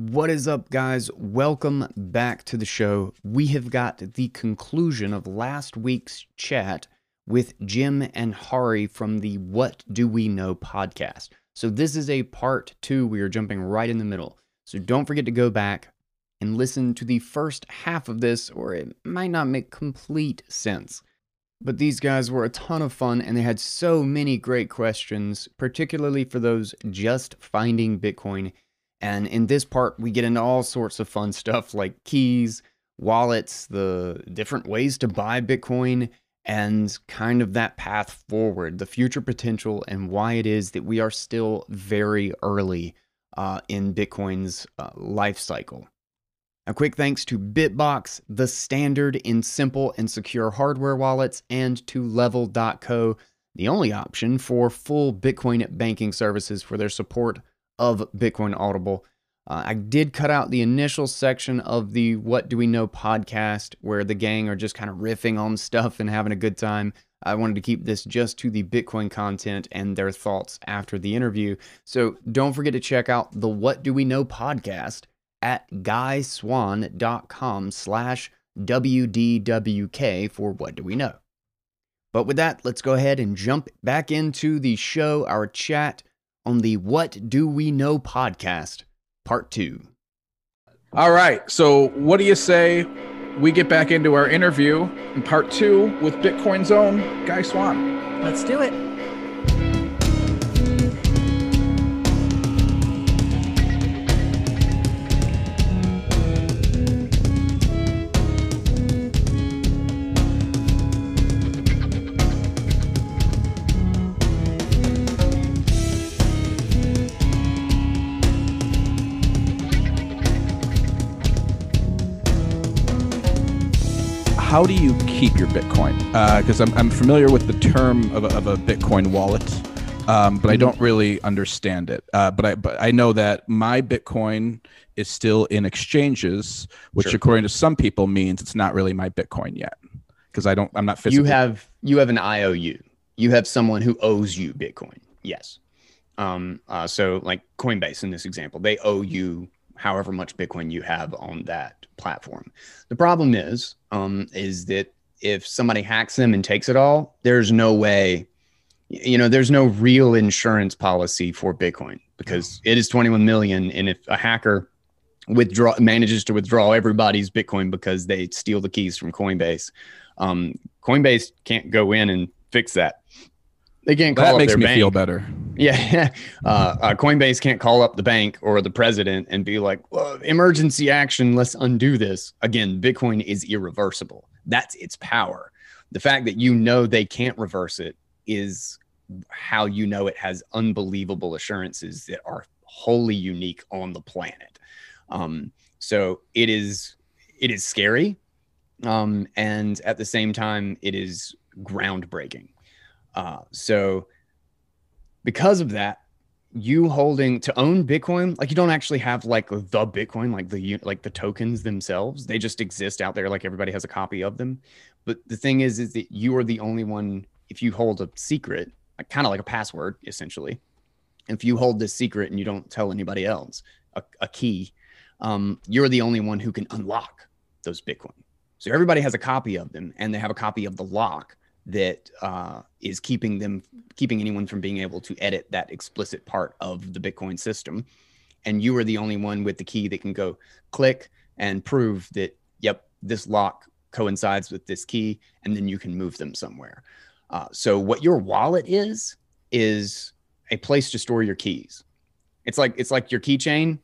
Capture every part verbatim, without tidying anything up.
What is up, guys? Welcome back to the show. We have got the conclusion of last week's chat with Jim and Hari from the What Do We Know podcast. So this is a part two. We are jumping right in the middle. So don't forget to go back and listen to the first half of this, or it might not make complete sense. But these guys were a ton of fun, and they had so many great questions, particularly for those just finding Bitcoin. And in this part, we get into all sorts of fun stuff like keys, wallets, the different ways to buy Bitcoin, and kind of that path forward, the future potential, and why it is that we are still very early uh, in Bitcoin's uh, life cycle. A quick thanks to Bitbox, the standard in simple and secure hardware wallets, and to Level dot co, the only option for full Bitcoin banking services, for their support of Bitcoin Audible. Uh, I did cut out the initial section of the What Do We Know podcast where the gang are just kind of riffing on stuff and having a good time. I wanted to keep this just to the Bitcoin content and their thoughts after the interview. So don't forget to check out the What Do We Know podcast at guy swan dot com slash W D W K for What Do We Know. But with that, let's go ahead and jump back into the show, our chat on the What Do We Know podcast, part two. All right, so what do you say we get back into our interview in part two with Bitcoin's own Guy Swan? Let's do it. How do you keep your Bitcoin? Because uh, I'm, I'm familiar with the term of a, of a Bitcoin wallet, um, but I don't really understand it. Uh, but I but I know that my Bitcoin is still in exchanges, which, sure, according to some people means it's not really my Bitcoin yet, because I don't I'm not physically. You have you have an I O U. You have someone who owes you Bitcoin. Yes. Um. Uh, so like Coinbase in this example, they owe you however much Bitcoin you have on that platform. The problem is, um, is that if somebody hacks them and takes it all, there's no way, you know, there's no real insurance policy for Bitcoin, because it is twenty-one million. And if a hacker withdraw manages to withdraw everybody's Bitcoin because they steal the keys from Coinbase, um, Coinbase can't go in and fix that. They can't call up their bank. That makes me feel better. Yeah. Uh, uh, Coinbase can't call up the bank or the president and be like, well, emergency action, let's undo this. Again, Bitcoin is irreversible. That's its power. The fact that you know they can't reverse it is how you know it has unbelievable assurances that are wholly unique on the planet. Um, so it is, it is scary. Um, and at the same time, it is groundbreaking. Uh, so because of that, you holding to own Bitcoin, like you don't actually have like the Bitcoin, like the, like the tokens themselves, they just exist out there. Like everybody has a copy of them. But the thing is, is that you are the only one. If you hold a secret, like, kind of like a password, essentially, if you hold this secret and you don't tell anybody else, a, a key, um, you're the only one who can unlock those Bitcoin. So everybody has a copy of them, and they have a copy of the lock that uh, is keeping them, keeping anyone from being able to edit that explicit part of the Bitcoin system. And you are the only one with the key that can go click and prove that, yep, this lock coincides with this key, and then you can move them somewhere. Uh, so what your wallet is, is a place to store your keys. It's like, it's like your keychain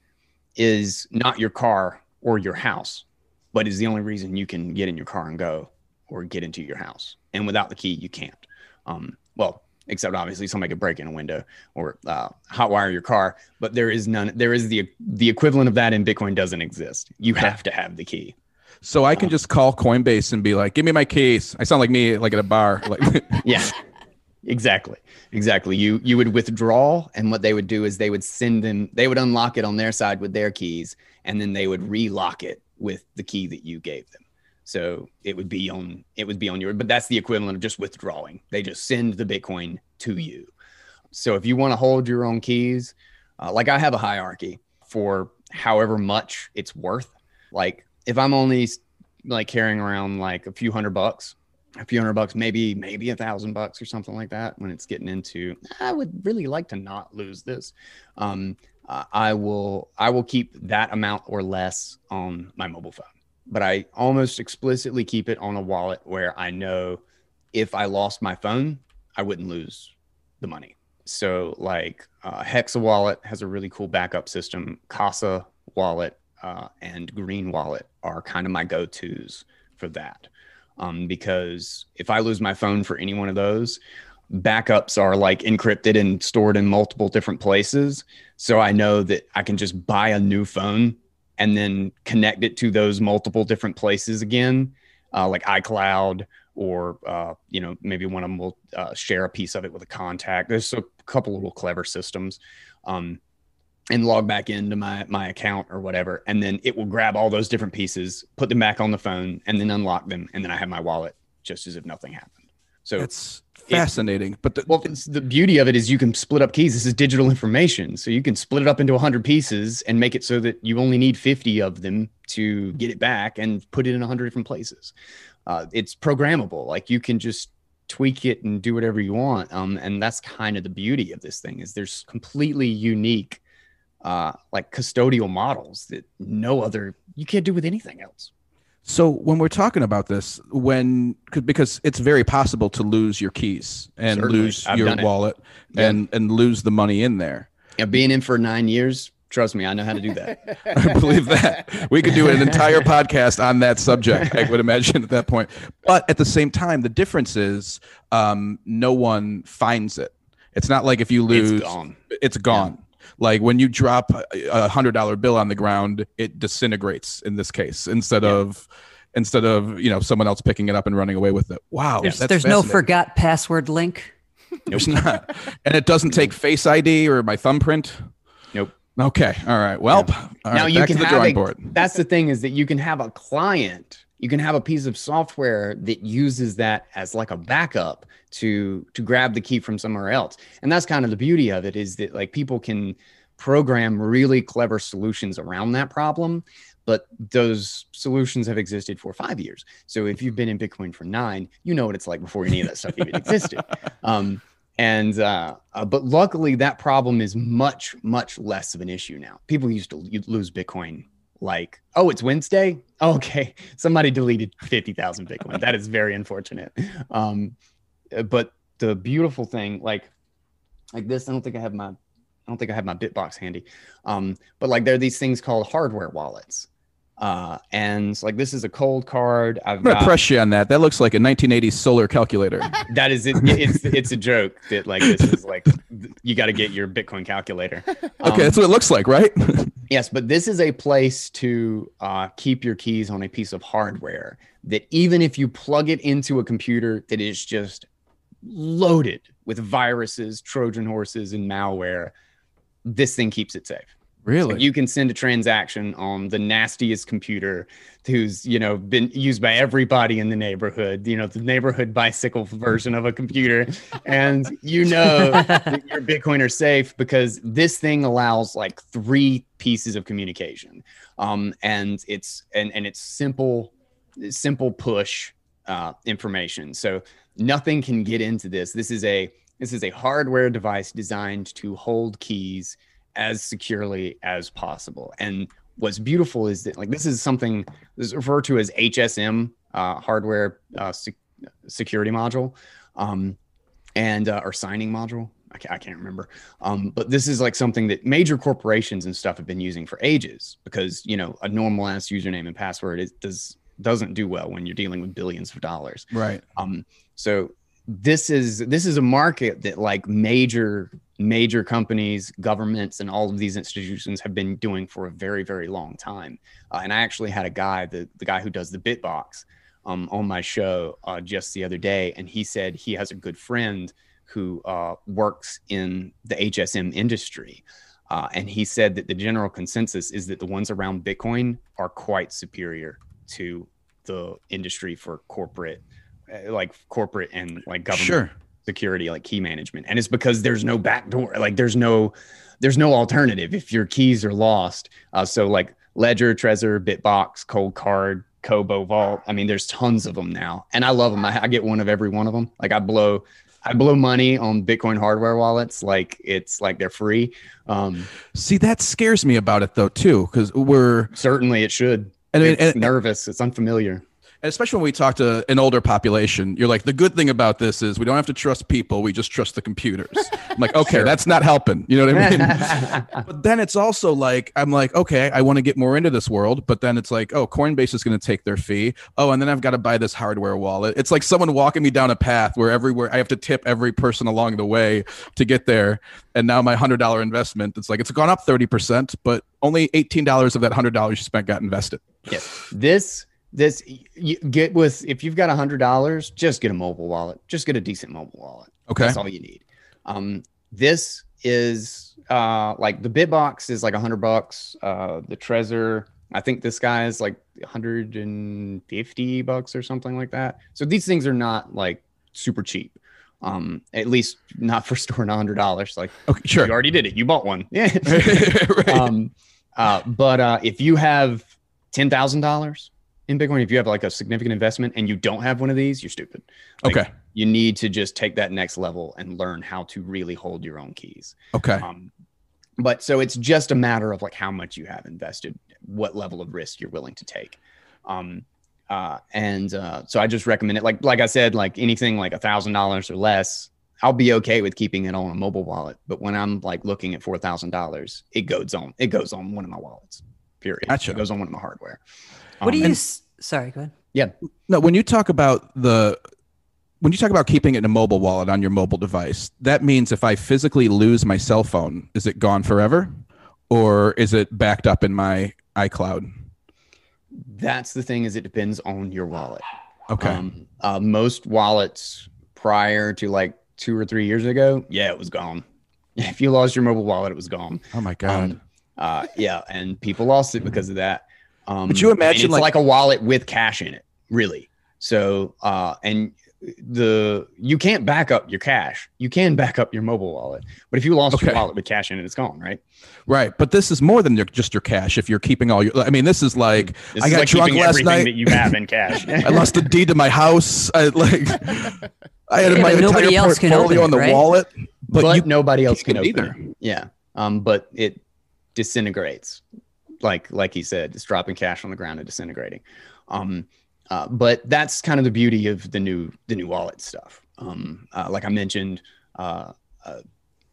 is not your car or your house, but is the only reason you can get in your car and go, or get into your house. And without the key, you can't. Um, well, except obviously somebody could break in a window or uh, hotwire your car, but there is none. There is the the equivalent of that in Bitcoin doesn't exist. You have to have the key. So I can um, just call Coinbase and be like, "Give me my keys." I sound like me, like at a bar. Like yeah, exactly, exactly. You you would withdraw, and what they would do is they would send them. They would unlock it on their side with their keys, and then they would relock it with the key that you gave them. So it would be on, it would be on your, but that's the equivalent of just withdrawing. They just send the Bitcoin to you. So if you want to hold your own keys, uh, like I have a hierarchy for however much it's worth. Like if I'm only like carrying around like a few hundred bucks, a few hundred bucks, maybe, maybe a thousand bucks or something like that, when it's getting into, I would really like to not lose this. Um, I will, I will keep that amount or less on my mobile phone, but I almost explicitly keep it on a wallet where I know if I lost my phone, I wouldn't lose the money. So like uh, Hexa Wallet has a really cool backup system. Casa Wallet uh, and Green Wallet are kind of my go-tos for that. Um, because if I lose my phone for any one of those, backups are like encrypted and stored in multiple different places. So I know that I can just buy a new phone and then connect it to those multiple different places again, uh, like iCloud, or, uh, you know, maybe one of them will uh, share a piece of it with a contact. There's a couple little clever systems, um, and log back into my, my account or whatever. And then it will grab all those different pieces, put them back on the phone, and then unlock them. And then I have my wallet just as if nothing happened. So it's fascinating. It, but the, well, it's, the beauty of it is you can split up keys. This is digital information. So you can split it up into a hundred pieces and make it so that you only need fifty of them to get it back and put it in a hundred different places. Uh, it's programmable. Like you can just tweak it and do whatever you want. Um, and that's kind of the beauty of this thing, is there's completely unique, uh, like custodial models that no other, you can't do with anything else. So when we're talking about this, when, because it's very possible to lose your keys and Certainly. lose I've your wallet yeah. and, and lose the money in there. Yeah, being in for nine years. Trust me, I know how to do that. I believe that. We could do an entire podcast on that subject, I would imagine, at that point. But at the same time, the difference is um, no one finds it. It's not like if you lose, it's gone. It's gone. Yeah. Like when you drop a one hundred dollar bill on the ground, it disintegrates in this case, instead yeah. of... instead of, you know, someone else picking it up and running away with it. Wow. There's, that's there's no forgot password link. Nope. There's not. And it doesn't take Face I D or my thumbprint. Nope. Okay. All right. Well, yeah. all right, now you back can to the have drawing a, board. That's the thing, is that you can have a client, you can have a piece of software that uses that as like a backup to, to grab the key from somewhere else. And that's kind of the beauty of it, is that like people can program really clever solutions around that problem. But those solutions have existed for five years. So if you've been in Bitcoin for nine, you know what it's like before any of that stuff even existed. Um, and uh, uh, but luckily, that problem is much, much less of an issue now. People used to lose Bitcoin like, oh, it's Wednesday. Oh, okay, somebody deleted fifty thousand Bitcoin. That is very unfortunate. Um, but the beautiful thing, like like this, I don't think I have my, I don't think I have my Bitbox handy. Um, but like there are these things called hardware wallets. Uh, and like, this is a cold card. I've I'm going to press you on that. That looks like a nineteen eighties solar calculator. That is, it, it's, it's a joke that like, this is like, you got to get your Bitcoin calculator. Um, okay. That's what it looks like, right? Yes. But this is a place to, uh, keep your keys on a piece of hardware that even if you plug it into a computer that is just loaded with viruses, Trojan horses, and malware, this thing keeps it safe. Really? So you can send a transaction on the nastiest computer who's, you know, been used by everybody in the neighborhood, you know, the neighborhood bicycle version of a computer. And you know that your Bitcoin are safe because this thing allows like three pieces of communication. Um, and it's, and, and it's simple, simple push uh, information. So nothing can get into this. This is a, this is a hardware device designed to hold keys as securely as possible. And what's beautiful is that like this is something this is referred to as H S M, uh, hardware uh, sec security module, um, and uh, or signing module. I can't, I can't remember. Um, but this is like something that major corporations and stuff have been using for ages, because you know a normal ass username and password it does doesn't do well when you're dealing with billions of dollars. Right. Um, so this is this is a market that like major major companies, governments, and all of these institutions have been doing for a very, very long time. Uh, and I actually had a guy, the, the guy who does the Bitbox um, on my show uh, just the other day. And he said he has a good friend who uh, works in the H S M industry. Uh, and he said that the general consensus is that the ones around Bitcoin are quite superior to the industry for corporate, uh, like corporate and like government. Sure. security, like key management. And it's because there's no backdoor. Like there's no, there's no alternative if your keys are lost. Uh, so like Ledger, Trezor, Bitbox, Cold Card, Kobo Vault. I mean, there's tons of them now, and I love them. I, I get one of every one of them. Like I blow, I blow money on Bitcoin hardware wallets. Like it's like they're free. Um, See, that scares me about it though too, because we're certainly it should. And it's and, and, nervous. It's unfamiliar. Especially when we talk to an older population, you're like, the good thing about this is we don't have to trust people. We just trust the computers. I'm like, okay, sure. That's not helping. You know what I mean? But then it's also like, I'm like, okay, I want to get more into this world. But then it's like, oh, Coinbase is going to take their fee. Oh, and then I've got to buy this hardware wallet. It's like someone walking me down a path where everywhere I have to tip every person along the way to get there. And now my one hundred dollar investment, it's like, it's gone up thirty percent, but only eighteen dollars of that one hundred dollars you spent got invested. Yes. This... This you get with, if you've got a hundred dollars, just get a mobile wallet, just get a decent mobile wallet. Okay. That's all you need. Um, this is, uh, like the Bitbox is like a hundred bucks. Uh, the Trezor, I think this guy is like one hundred fifty bucks or something like that. So these things are not like super cheap. Um, at least not for storing a hundred dollars. Like, okay, sure. You already did it. You bought one. Yeah. Right. Um, uh, but, uh, if you have ten thousand dollars in Bitcoin, if you have like a significant investment and you don't have one of these, you're stupid. Like, okay. You need to just take that next level and learn how to really hold your own keys. Okay. Um, but so it's just a matter of like how much you have invested, what level of risk you're willing to take. Um, uh, and uh, so I just recommend it. Like, like I said, like anything like a thousand dollars or less, I'll be okay with keeping it on a mobile wallet. But when I'm like looking at four thousand dollars, it goes on, it goes on one of my wallets, period. Gotcha. It goes on one of my hardware. What do you? And, sorry, go ahead. Yeah, no. When you talk about the, when you talk about keeping it in a mobile wallet on your mobile device, that means if I physically lose my cell phone, is it gone forever, or is it backed up in my iCloud? That's the thing. Is it depends on your wallet. Okay. Um, uh, most wallets prior to like two or three years ago, yeah, it was gone. If you lost your mobile wallet, it was gone. Oh my god. Um, uh, yeah, and people lost it because of that. Um, Would you imagine it's like, like a wallet with cash in it, really? So, uh, and the, you can't back up your cash. You can back up your mobile wallet, but if you lost okay. your wallet with cash in it, it's gone, right? Right. But this is more than your, just your cash. If you're keeping all your, I mean, this is like, this I is got like drunk last night. That you have in cash. I lost the deed to my house. I like, I had yeah, my entire else portfolio it, on the right? wallet, but, but you, nobody else can, can open either. It. Yeah. Um, but it disintegrates. Like, like he said, it's dropping cash on the ground and disintegrating. Um, uh, but that's kind of the beauty of the new, the new wallet stuff. Um, uh, like I mentioned, uh, uh,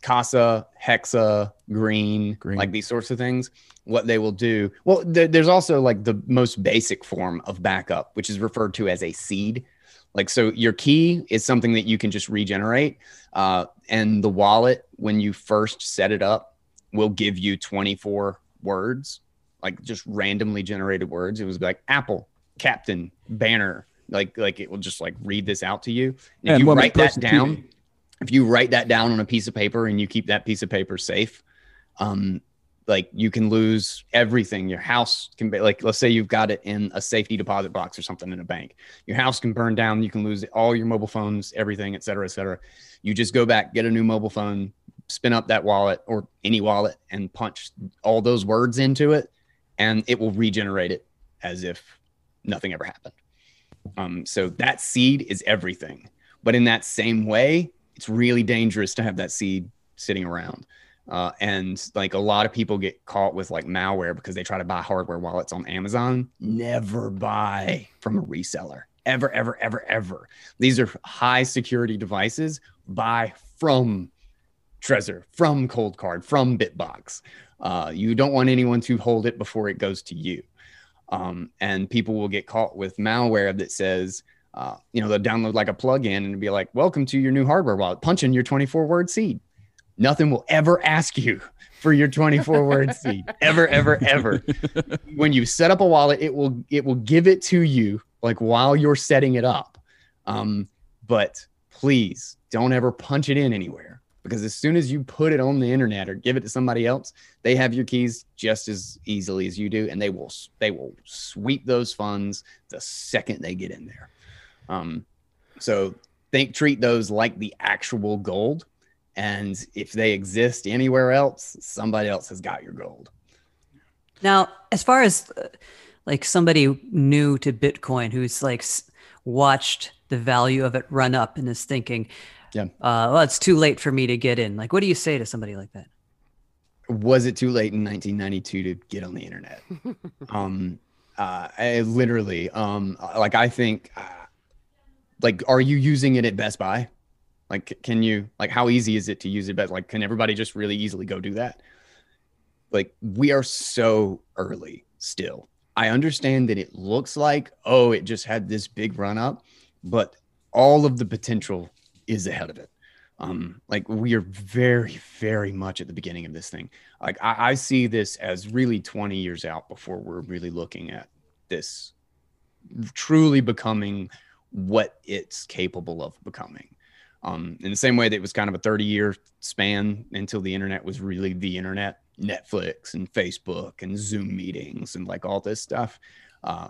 Casa, Hexa, Green, Green, like these sorts of things, what they will do. Well, th there's also like the most basic form of backup, which is referred to as a seed. Like, so your key is something that you can just regenerate. Uh, and the wallet, when you first set it up, will give you twenty-four words. Like just randomly generated words. It was like apple, captain, banner. Like, like it will just like read this out to you. And yeah, if you write that down, T V. If you write that down on a piece of paper and you keep that piece of paper safe, um, like you can lose everything. Your house can be like, let's say you've got it in a safety deposit box or something in a bank. Your house can burn down. You can lose all your mobile phones, everything, et cetera, et cetera. You just go back, get a new mobile phone, spin up that wallet or any wallet and punch all those words into it. And it will regenerate it as if nothing ever happened. Um, so that seed is everything. But in that same way, it's really dangerous to have that seed sitting around. Uh, and like a lot of people get caught with like malware because they try to buy hardware wallets on Amazon. Never buy from a reseller. Ever, ever, ever, ever. These are high security devices. Buy from Trezor, from Cold Card, from Bitbox. Uh, you don't want anyone to hold it before it goes to you. Um, and people will get caught with malware that says, uh, you know, they'll download like a plugin and be like, welcome to your new hardware wallet, punch in your twenty-four word seed. Nothing will ever ask you for your twenty-four word seed, ever, ever, ever. When you set up a wallet, it will, it will give it to you like while you're setting it up. Um, but please don't ever punch it in anywhere. Because as soon as you put it on the internet or give it to somebody else, they have your keys just as easily as you do. And they will, they will sweep those funds the second they get in there. Um, so think treat those like the actual gold. And if they exist anywhere else, somebody else has got your gold. Now, as far as uh, like somebody new to Bitcoin who's like watched the value of it run up and is thinking, yeah, uh, well, it's too late for me to get in. Like, what do you say to somebody like that? Was it too late in nineteen ninety-two to get on the internet? um, uh, I literally, um, like, I think, uh, like, are you using it at Best Buy? Like, can you, like, how easy is it to use it? But like, can everybody just really easily go do that? Like, we are so early still. I understand that it looks like, oh, it just had this big run up, but all of the potential is ahead of it. Um, like, we are very, very much at the beginning of this thing. Like, I, I see this as really twenty years out before we're really looking at this truly becoming what it's capable of becoming. Um, in the same way that it was kind of a thirty year span until the internet was really the internet, Netflix and Facebook and Zoom meetings and like all this stuff. Uh,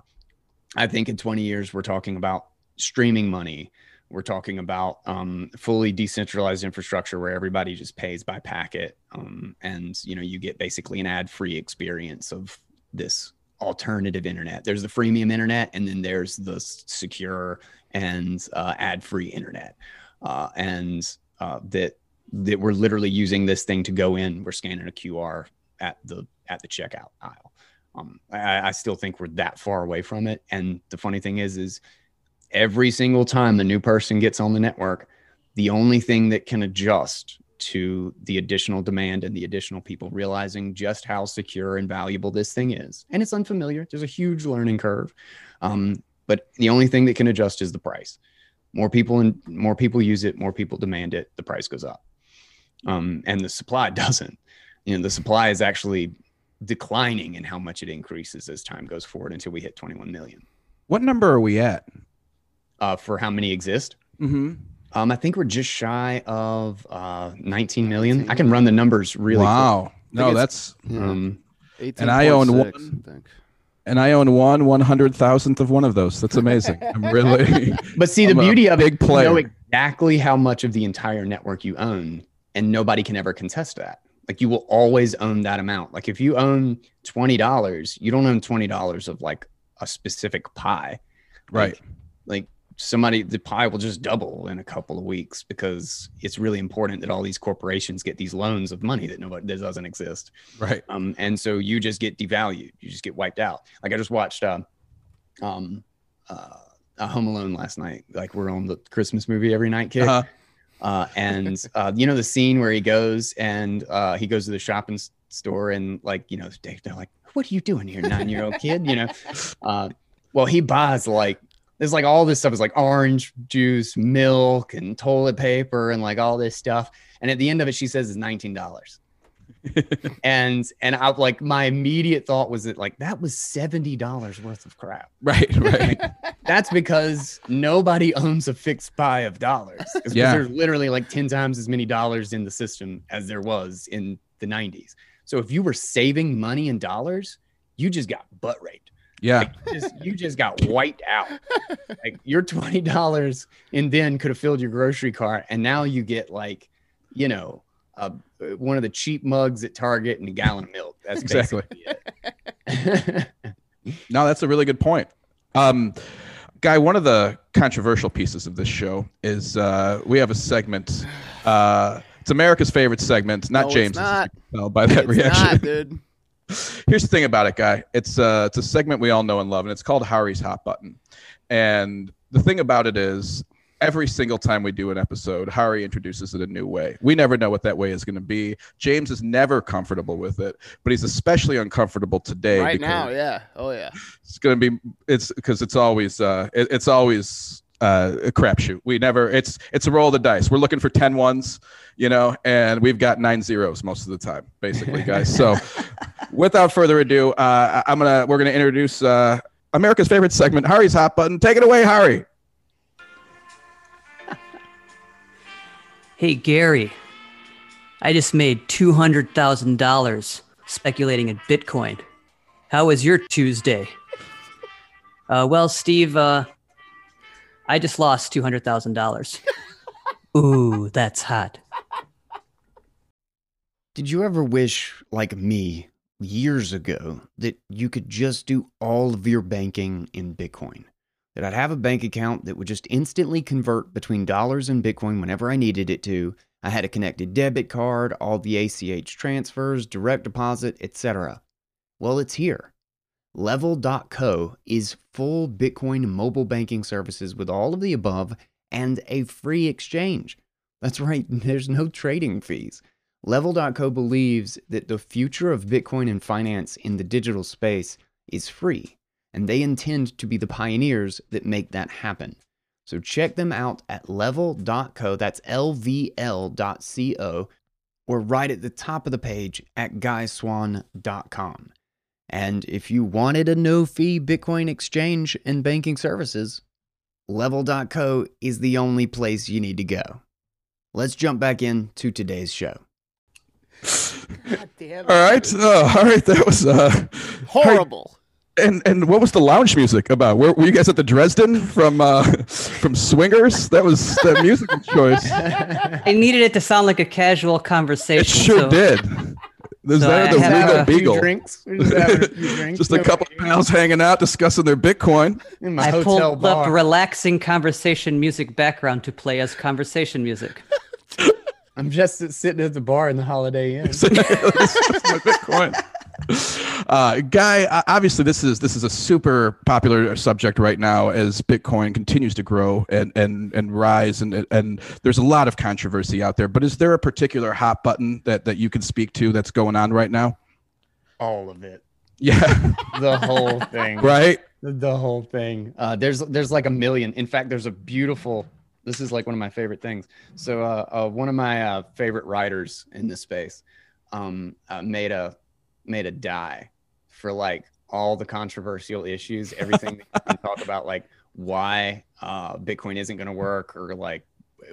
I think in twenty years, we're talking about streaming money. We're talking about um, fully decentralized infrastructure where everybody just pays by packet. Um, and, you know, you get basically an ad free experience of this alternative internet. There's the freemium internet, and then there's the secure and uh, ad free internet. Uh, and uh, that that we're literally using this thing to go in. We're scanning a Q R at the at the checkout aisle. Um, I, I still think we're that far away from it. And the funny thing is, is every single time the new person gets on the network, the only thing that can adjust to the additional demand and the additional people realizing just how secure and valuable this thing is. And it's unfamiliar. There's a huge learning curve. Um, but the only thing that can adjust is the price. More people and more people use it, more people demand it, the price goes up. Um, and the supply doesn't. You know, the supply is actually declining in how much it increases as time goes forward until we hit twenty-one million. What number are we at? Uh, for how many exist? Mm-hmm. Um, I think we're just shy of uh, nineteen million. I can run the numbers really wow. quick. Wow. No, that's... Um, and I own one, I think. And I own one one hundred thousandth of one of those. That's amazing. I'm really. But see, the I'm beauty of big it, player. You know exactly how much of the entire network you own, and nobody can ever contest that. Like, you will always own that amount. Like, if you own twenty dollars, you don't own twenty dollars of like a specific pie, right? Like, like somebody, the pie will just double in a couple of weeks because it's really important that all these corporations get these loans of money that nobody that doesn't exist, right? Um, and so you just get devalued, you just get wiped out. Like, I just watched uh, um, uh, a Home Alone last night. Like, we're on the Christmas movie every night, kid. Uh-huh. Uh, and uh, you know the scene where he goes and uh, he goes to the shopping store and like you know they're like, "What are you doing here, nine year old kid?" You know, uh, well he buys like. There's like all this stuff is like orange juice, milk, and toilet paper, and like all this stuff. And at the end of it, she says it's nineteen dollars. and and I like my immediate thought was that like that was seventy dollars worth of crap. Right, right. Like, that's because nobody owns a fixed pie of dollars. Yeah. There's literally like ten times as many dollars in the system as there was in the nineties. So if you were saving money in dollars, you just got butt raped. Yeah, like you, just, you just got wiped out. Like your twenty dollars and then could have filled your grocery cart, and now you get like, you know, uh, one of the cheap mugs at Target and a gallon of milk. That's exactly it. No, that's a really good point, um, Guy. One of the controversial pieces of this show is uh, we have a segment. Uh, it's America's favorite segment. Not no, James. It's not. Well, by that it's reaction, not, dude. Here's the thing about it, Guy. It's uh, it's a segment we all know and love, and it's called Hari's Hot Button. And the thing about it is, every single time we do an episode, Hari introduces it a new way. We never know what that way is going to be. James is never comfortable with it, but he's especially uncomfortable today. Right now, yeah, oh yeah. It's going to be it's because it's always uh, it, it's always uh, a crapshoot. We never it's it's a roll of the dice. We're looking for ten ones, you know, and we've got nine zeros most of the time, basically, guys. So. Without further ado, uh, I'm gonna we're gonna introduce uh, America's favorite segment, Hari's Hot Button. Take it away, Hari. Hey Gary, I just made two hundred thousand dollars speculating in Bitcoin. How was your Tuesday? Uh, well, Steve, uh, I just lost two hundred thousand dollars. Ooh, that's hot. Did you ever wish, like me, years ago, that you could just do all of your banking in Bitcoin? That I'd have a bank account that would just instantly convert between dollars and Bitcoin whenever I needed it to. I had a connected debit card, all the A C H transfers, direct deposit, et cetera. Well, it's here. Level dot co is full Bitcoin mobile banking services with all of the above and a free exchange. That's right, there's no trading fees. Level dot co believes that the future of Bitcoin and finance in the digital space is free, and they intend to be the pioneers that make that happen. So check them out at level dot co, that's L V L dot co, or right at the top of the page at guy swan dot com. And if you wanted a no-fee Bitcoin exchange and banking services, level dot co is the only place you need to go. Let's jump back into today's show. God damn it. All right. Uh, all right. That was uh, horrible. And and what was the lounge music about? Were, were you guys at the Dresden from uh, from Swingers? That was the musical choice. I needed it to sound like a casual conversation. It sure so. did. There's so that the Regal a, Beagle. Drinks. Just, a, few drinks. Just a couple of pals hanging out discussing their Bitcoin. In my I hotel pulled bar. up relaxing conversation music background to play as conversation music. I'm just sitting at the bar in the Holiday Inn. That's my Bitcoin. Uh, Guy, obviously this is this is a super popular subject right now as Bitcoin continues to grow and and and rise, and and there's a lot of controversy out there. But is there a particular hot button that that you can speak to that's going on right now? All of it. Yeah, the whole thing. Right. The whole thing. Uh, there's there's like a million. In fact, there's a beautiful. This is like one of my favorite things. So uh, uh, one of my uh, favorite writers in this space um, uh, made a. made a die for like all the controversial issues, everything that you can talk about, like why uh, Bitcoin isn't going to work, or like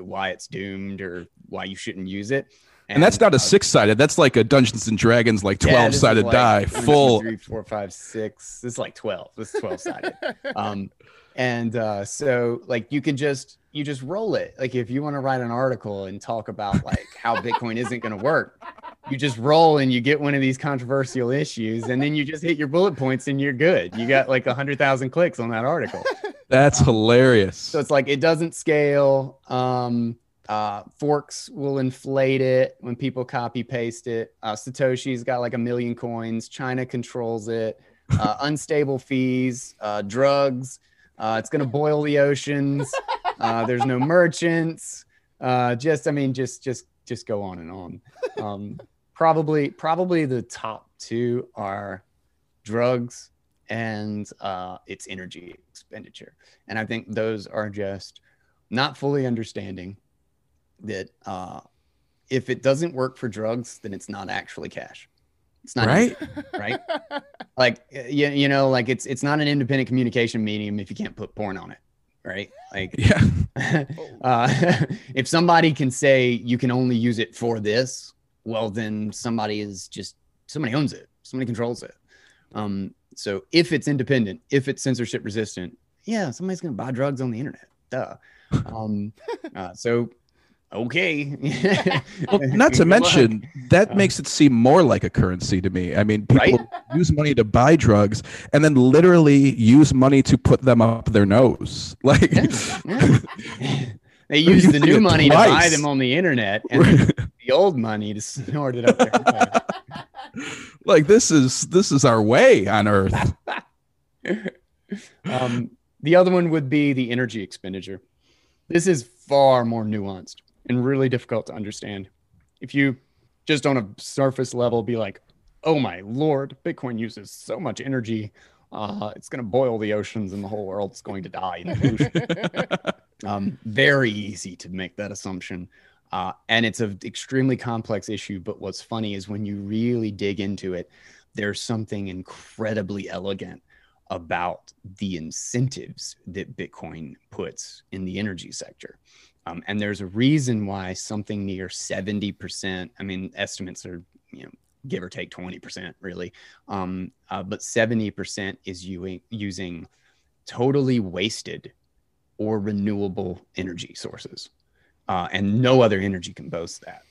why it's doomed, or why you shouldn't use it. And, and that's not uh, a six-sided. That's like a Dungeons and Dragons, like twelve-sided yeah, die, like, full. Three, four, five, six. It's like twelve. It's twelve-sided. um, and uh, so, like, you can just you just roll it. Like, if you want to write an article and talk about like how Bitcoin isn't going to work, you just roll and you get one of these controversial issues, and then you just hit your bullet points and you're good. You got like a hundred thousand clicks on that article. That's um, hilarious. So it's like it doesn't scale. Um, Uh, forks will inflate it when people copy paste it. Uh, Satoshi's got like a million coins. China controls it. Uh, unstable fees, uh, drugs. Uh, it's going to boil the oceans. Uh, there's no merchants. Uh, just, I mean, just, just, just go on and on. Um, probably, probably the top two are drugs and uh, its energy expenditure. And I think those are just not fully understanding that uh, if it doesn't work for drugs, then it's not actually cash. It's not right, easy, right? Like you, you know, like it's it's not an independent communication medium if you can't put porn on it, right? Like, yeah. uh, if somebody can say you can only use it for this, well, then somebody is just somebody owns it, somebody controls it. Um, so if it's independent, if it's censorship resistant, yeah, somebody's gonna buy drugs on the internet. Duh. Um, uh, so. Okay. Well, not to mention, that makes it seem more like a currency to me. I mean, people right? use money to buy drugs and then literally use money to put them up their nose. Like yeah, yeah. They use the new money twice. to buy them on the internet, and the old money to snort it up their nose. Like this is this is our way on Earth. um, the other one would be the energy expenditure. This is far more nuanced and really difficult to understand. If you just on a surface level be like, oh my Lord, Bitcoin uses so much energy. Uh, it's going to boil the oceans and the whole world's going to die in the ocean. um, very easy to make that assumption. Uh, and it's an extremely complex issue. But what's funny is when you really dig into it, there's something incredibly elegant about the incentives that Bitcoin puts in the energy sector. Um, and there's a reason why something near seventy percent, I mean, estimates are, you know, give or take twenty percent really, um, uh, but seventy percent is u- using totally wasted or renewable energy sources. uh, and no other energy can boast that.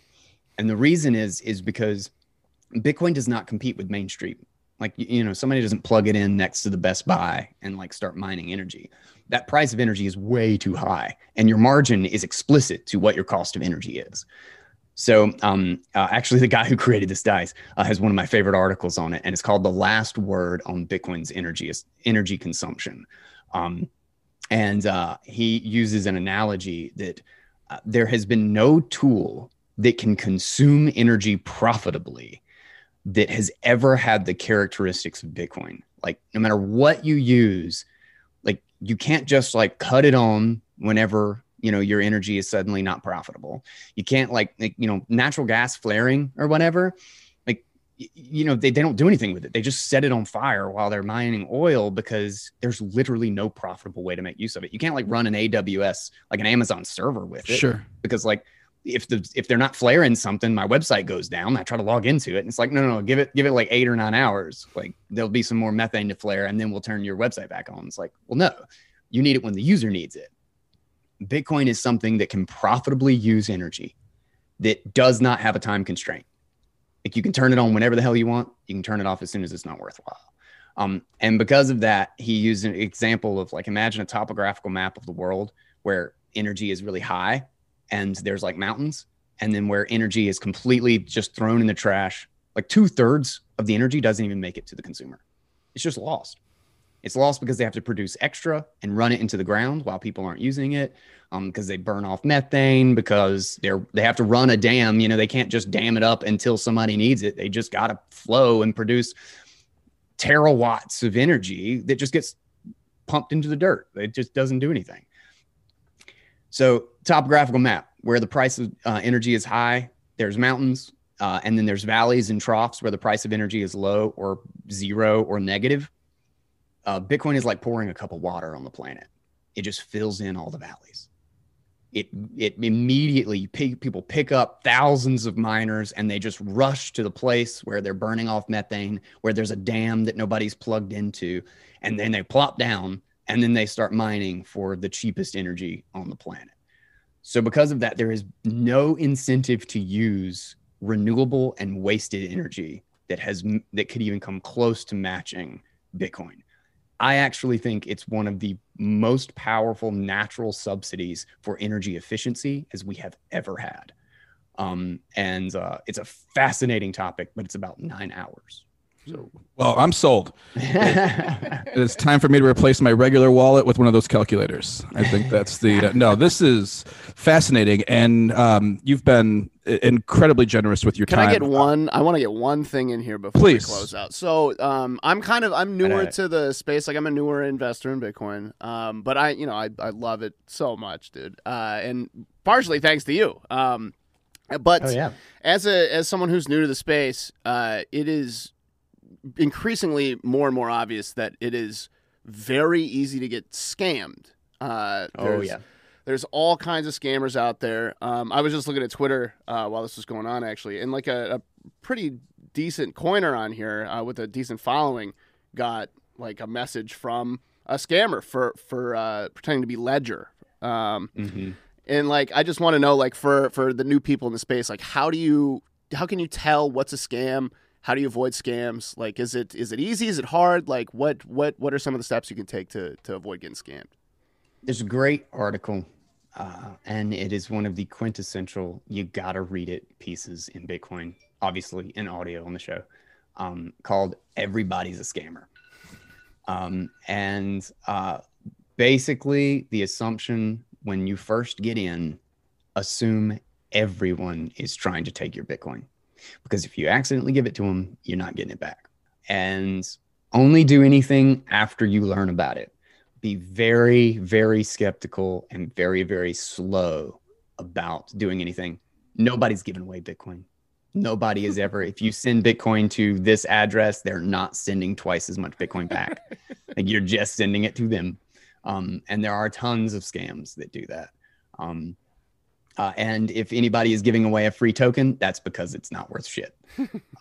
And the reason is is because Bitcoin does not compete with Main Street. Like, you know, somebody doesn't plug it in next to the Best Buy and like start mining energy. That price of energy is way too high, and your margin is explicit to what your cost of energy is. So um, uh, actually, the guy who created this dice uh, has one of my favorite articles on it, and it's called "The Last Word on Bitcoin's Energy Energy Consumption." Um, and uh, he uses an analogy that uh, there has been no tool that can consume energy profitably that has ever had the characteristics of Bitcoin. Like, no matter what you use, like you can't just like cut it on whenever, you know, your energy is suddenly not profitable. You can't like, like, you know, natural gas flaring or whatever, like, you know, they, they don't do anything with it. They just set it on fire while they're mining oil because there's literally no profitable way to make use of it. You can't like run an A W S, like an Amazon server with it. Sure. Because like, if the, if they're not flaring something, my website goes down, I try to log into it and it's like, no, no, no, give it, give it like eight or nine hours. Like there'll be some more methane to flare and then we'll turn your website back on. It's like, well, no, you need it when the user needs it. Bitcoin is something that can profitably use energy that does not have a time constraint. Like you can turn it on whenever the hell you want. You can turn it off as soon as it's not worthwhile. Um, and because of that, he used an example of like, imagine a topographical map of the world where energy is really high and there's like mountains, and then where energy is completely just thrown in the trash. Like two thirds of the energy doesn't even make it to the consumer. It's just lost. It's lost because they have to produce extra and run it into the ground while people aren't using it, um, because they burn off methane, because they're they have to run a dam. You know, they can't just dam it up until somebody needs it. They just got to flow and produce terawatts of energy that just gets pumped into the dirt. It just doesn't do anything. So topographical map where the price of uh, energy is high, there's mountains, uh, and then there's valleys and troughs where the price of energy is low or zero or negative. Uh, Bitcoin is like pouring a cup of water on the planet. It just fills in all the valleys. It it immediately, people pick up thousands of miners and they just rush to the place where they're burning off methane, where there's a dam that nobody's plugged into, and then they plop down and then they start mining for the cheapest energy on the planet. So because of that, there is no incentive to use renewable and wasted energy that has that could even come close to matching Bitcoin. I actually think it's one of the most powerful natural subsidies for energy efficiency as we have ever had. Um, and uh, it's a fascinating topic, but it's about nine hours. So. Well, I'm sold. It's time for me to replace my regular wallet with one of those calculators. I think that's the, uh, no, this is fascinating. And um, you've been incredibly generous with your Can time. Can I get one? I want to get one thing in here before Please. we close out. So um, I'm kind of, I'm newer to the space. Like I'm a newer investor in Bitcoin, um, but I, you know, I, I love it so much, dude. Uh, and partially thanks to you. Um, but oh, yeah. as a, as someone who's new to the space, uh, it is increasingly more and more obvious that it is very easy to get scammed. Uh, oh, yeah. There's all kinds of scammers out there. Um, I was just looking at Twitter uh, while this was going on, actually, and like a, a pretty decent coiner on here uh, with a decent following got like a message from a scammer for, for uh, pretending to be Ledger. Um, mm-hmm. And like, I just want to know, like for, for the new people in the space, like how do you, how can you tell what's a scam? How do you avoid scams? Like, is it is it easy? Is it hard? Like, what what what are some of the steps you can take to to avoid getting scammed? There's a great article, uh, and it is one of the quintessential you gotta read it pieces in Bitcoin, obviously in audio on the show, um, called "Everybody's a Scammer," um, and uh, basically the assumption when you first get in, assume everyone is trying to take your Bitcoin. Because if you accidentally give it to them, you're not getting it back. And only do anything after you learn about it. Be very, very skeptical and very, very slow about doing anything. Nobody's giving away Bitcoin. Nobody is ever. If you send Bitcoin to this address, they're not sending twice as much Bitcoin back. Like you're just sending it to them. Um, and there are tons of scams that do that. Um, Uh, and if anybody is giving away a free token, that's because it's not worth shit.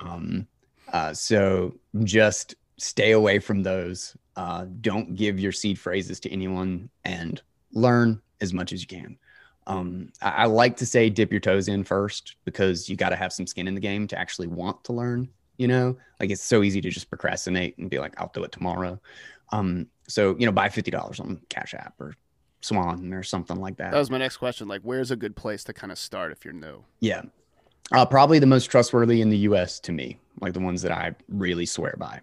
um, uh, so just stay away from those. Uh, don't give your seed phrases to anyone and learn as much as you can. Um, I, I like to say dip your toes in first, because you got to have some skin in the game to actually want to learn, you know, like it's so easy to just procrastinate and be like, I'll do it tomorrow. Um, so, you know, buy fifty dollars on Cash App or Swan or something like that. That was my next question. Like, where's a good place to kind of start if you're new? Yeah. Uh, probably the most trustworthy in the U S to me, like the ones that I really swear by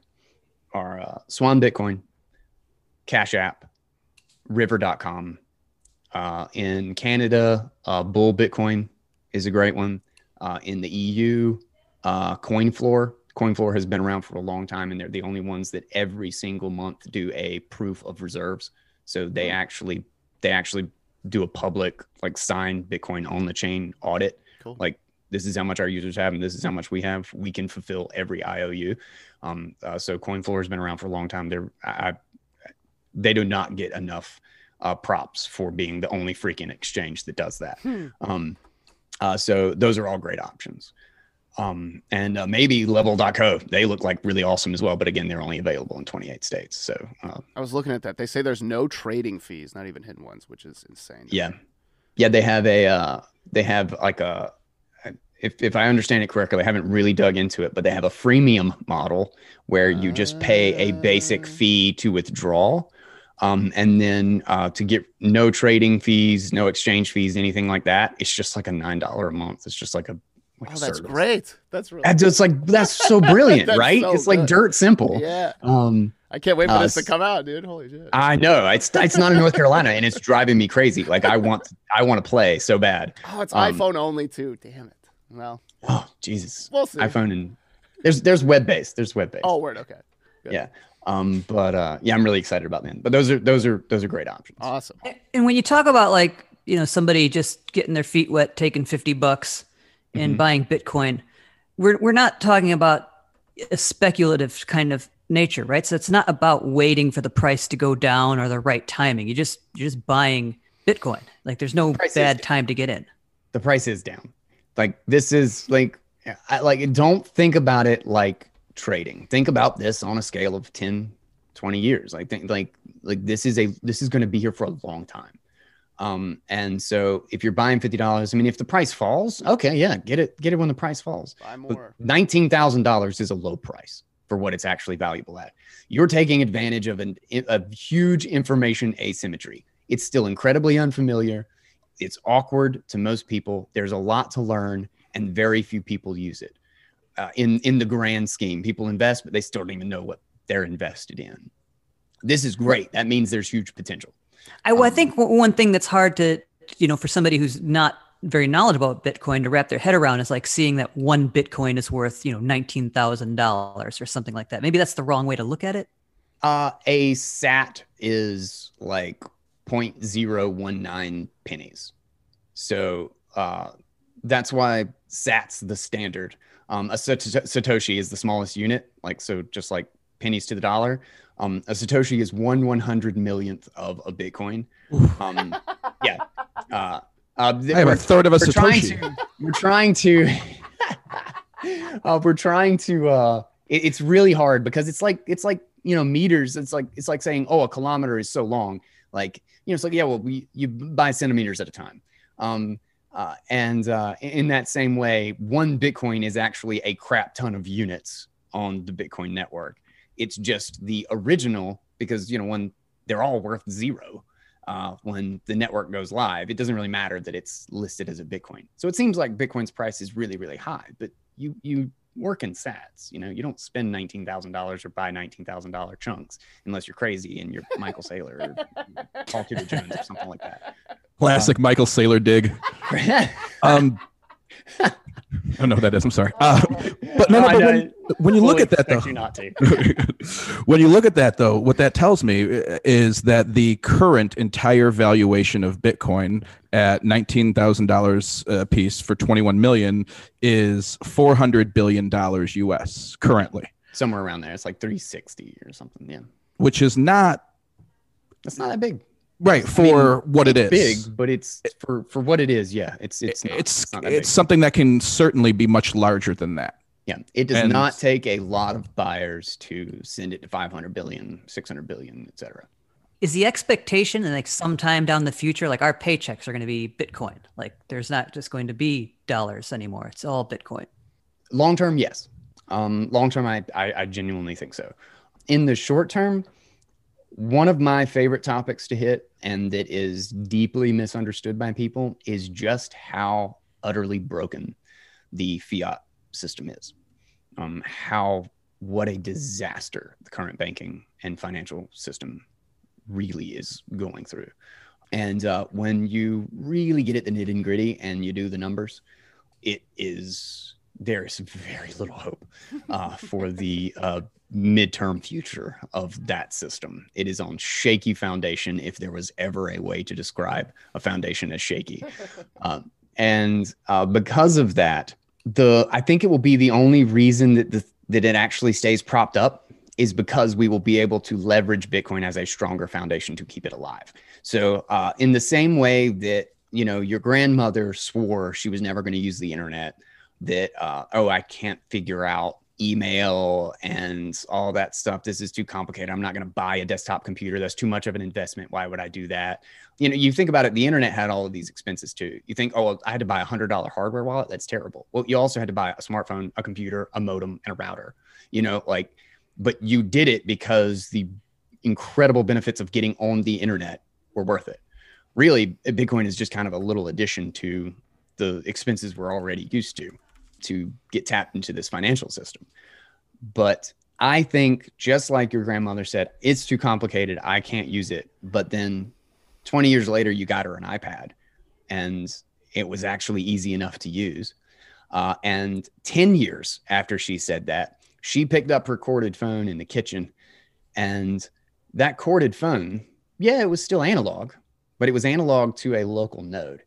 are uh, Swan Bitcoin, Cash App, River dot com. Uh, in Canada, uh, Bull Bitcoin is a great one. Uh, in the E U, uh, CoinFloor. CoinFloor has been around for a long time, and they're the only ones that every single month do a proof of reserves. So they actually they actually do a public, like, signed Bitcoin on the chain audit. Cool. Like, this is how much our users have, and this is how much we have. We can fulfill every I O U. Um, uh, so CoinFloor has been around for a long time. They're I, I, they do not get enough Uh, props for being the only freaking exchange that does that. Hmm. Um, uh, so those are all great options. Um, and uh, maybe level dot co. They look like really awesome as well. But again, they're only available in twenty-eight states. So uh, I was looking at that. They say there's no trading fees, not even hidden ones, which is insane. Yeah. Yeah. They have a, uh, they have like a, if, if I understand it correctly, I haven't really dug into it, but they have a freemium model where you just pay a basic fee to withdraw. Um, and then uh, to get no trading fees, no exchange fees, anything like that. It's just like a nine dollars a month. It's just like a like oh, a that's service. Great. That's really that's just like that's so brilliant, that's right? So it's good. Like dirt simple. Yeah. Um, I can't wait for uh, this to come out, dude. Holy shit. I know. It's it's not in North Carolina, and it's driving me crazy. Like I want I want to play so bad. Oh, it's um, iPhone only too. Damn it. Well. Oh Jesus. We'll see. iPhone and there's there's web based. There's web based. Oh, word. Okay. Good. Yeah. Um, but, uh, yeah, I'm really excited about them, but those are, those are, those are great options. Awesome. And when you talk about, like, you know, somebody just getting their feet wet, taking fifty bucks and mm-hmm. buying Bitcoin, we're, we're not talking about a speculative kind of nature, right? So it's not about waiting for the price to go down or the right timing. You just, you're just buying Bitcoin. Like there's no the bad time to get in. The price is down. Like this is like, I like, don't think about it. Like, trading. Think about this on a scale of ten, twenty years. I think like, like this is a, this is going to be here for a long time. Um, and so if you're buying fifty dollars, I mean, if the price falls, okay. Yeah. Get it. Get it when the price falls. Buy more. nineteen thousand dollars is a low price for what it's actually valuable at. You're taking advantage of an, a huge information asymmetry. It's still incredibly unfamiliar. It's awkward to most people. There's a lot to learn and very few people use it. Uh, in, in the grand scheme, people invest, but they still don't even know what they're invested in. This is great. That means there's huge potential. I, um, I think one thing that's hard to, you know, for somebody who's not very knowledgeable about Bitcoin to wrap their head around is like seeing that one Bitcoin is worth, you know, nineteen thousand dollars or something like that. Maybe that's the wrong way to look at it. Uh, a sat is like zero point zero one nine pennies. So uh, that's why sat's the standard. Um, a Satoshi is the smallest unit, like so just like pennies to the dollar. Um, a Satoshi is one one hundred millionth of a Bitcoin. Um, yeah. Uh, uh, I have a third of a we're Satoshi. Trying to, we're trying to, uh, we're trying to, uh, it, it's really hard because it's like, it's like, you know, meters. It's like, it's like saying, oh, a kilometer is so long. Like, you know, it's like, yeah, well, we, you buy centimeters at a time. Um, Uh, and uh, in that same way, one Bitcoin is actually a crap ton of units on the Bitcoin network. It's just the original because, you know, when they're all worth zero, uh, when the network goes live, it doesn't really matter that it's listed as a Bitcoin. So it seems like Bitcoin's price is really, really high, but you you work in sats. You know, you don't spend nineteen thousand dollars or buy nineteen thousand dollars chunks unless you're crazy and you're Michael Saylor or Paul Tudor Jones or something like that. Classic um, Michael Saylor dig. um, oh, no, that is. I'm sorry. Uh, but no, no, no but when, when you look at that, though, you not to. When you look at that, though, what that tells me is that the current entire valuation of Bitcoin at nineteen thousand dollars a piece for twenty-one million is four hundred billion dollars U S currently. Somewhere around there. It's like three sixty or something. Yeah. Which is not. That's not that big. Right, for I mean, what it is. Big, but it's for, for what it is, yeah. It's it's not, it's, it's, not that it's something that can certainly be much larger than that. Yeah, it does and not take a lot of buyers to send it to five hundred billion, six hundred billion, et cetera. is the expectation and like sometime down the future, like our paychecks are going to be Bitcoin. Like there's not just going to be dollars anymore. It's all Bitcoin. Long term, yes. Um, long term, I, I, I genuinely think so. In the short term, one of my favorite topics to hit, and that is deeply misunderstood by people, is just how utterly broken the fiat system is. Um, how, what a disaster the current banking and financial system really is going through. And uh, when you really get at the nitty and gritty and you do the numbers, it is, there is very little hope uh, for the uh, midterm future of that system. It is on shaky foundation, if there was ever a way to describe a foundation as shaky. Uh, and uh, because of that, the I think it will be the only reason that the, that it actually stays propped up is because we will be able to leverage Bitcoin as a stronger foundation to keep it alive. So uh, in the same way that, you know, your grandmother swore she was never going to use the internet, that, uh, oh, I can't figure out email and all that stuff. This is too complicated. I'm not going to buy a desktop computer. That's too much of an investment. Why would I do that? You know, you think about it, the internet had all of these expenses too. You think, oh, well, I had to buy a hundred dollar hardware wallet. That's terrible. Well, you also had to buy a smartphone, a computer, a modem, and a router, you know, like, but you did it because the incredible benefits of getting on the internet were worth it. Really, Bitcoin is just kind of a little addition to the expenses we're already used to, to get tapped into this financial system. But I think, just like your grandmother said, it's too complicated, I can't use it. But then twenty years later, you got her an iPad and it was actually easy enough to use. Uh, and ten years after she said that, she picked up her corded phone in the kitchen, and that corded phone, yeah, it was still analog, but it was analog to a local node.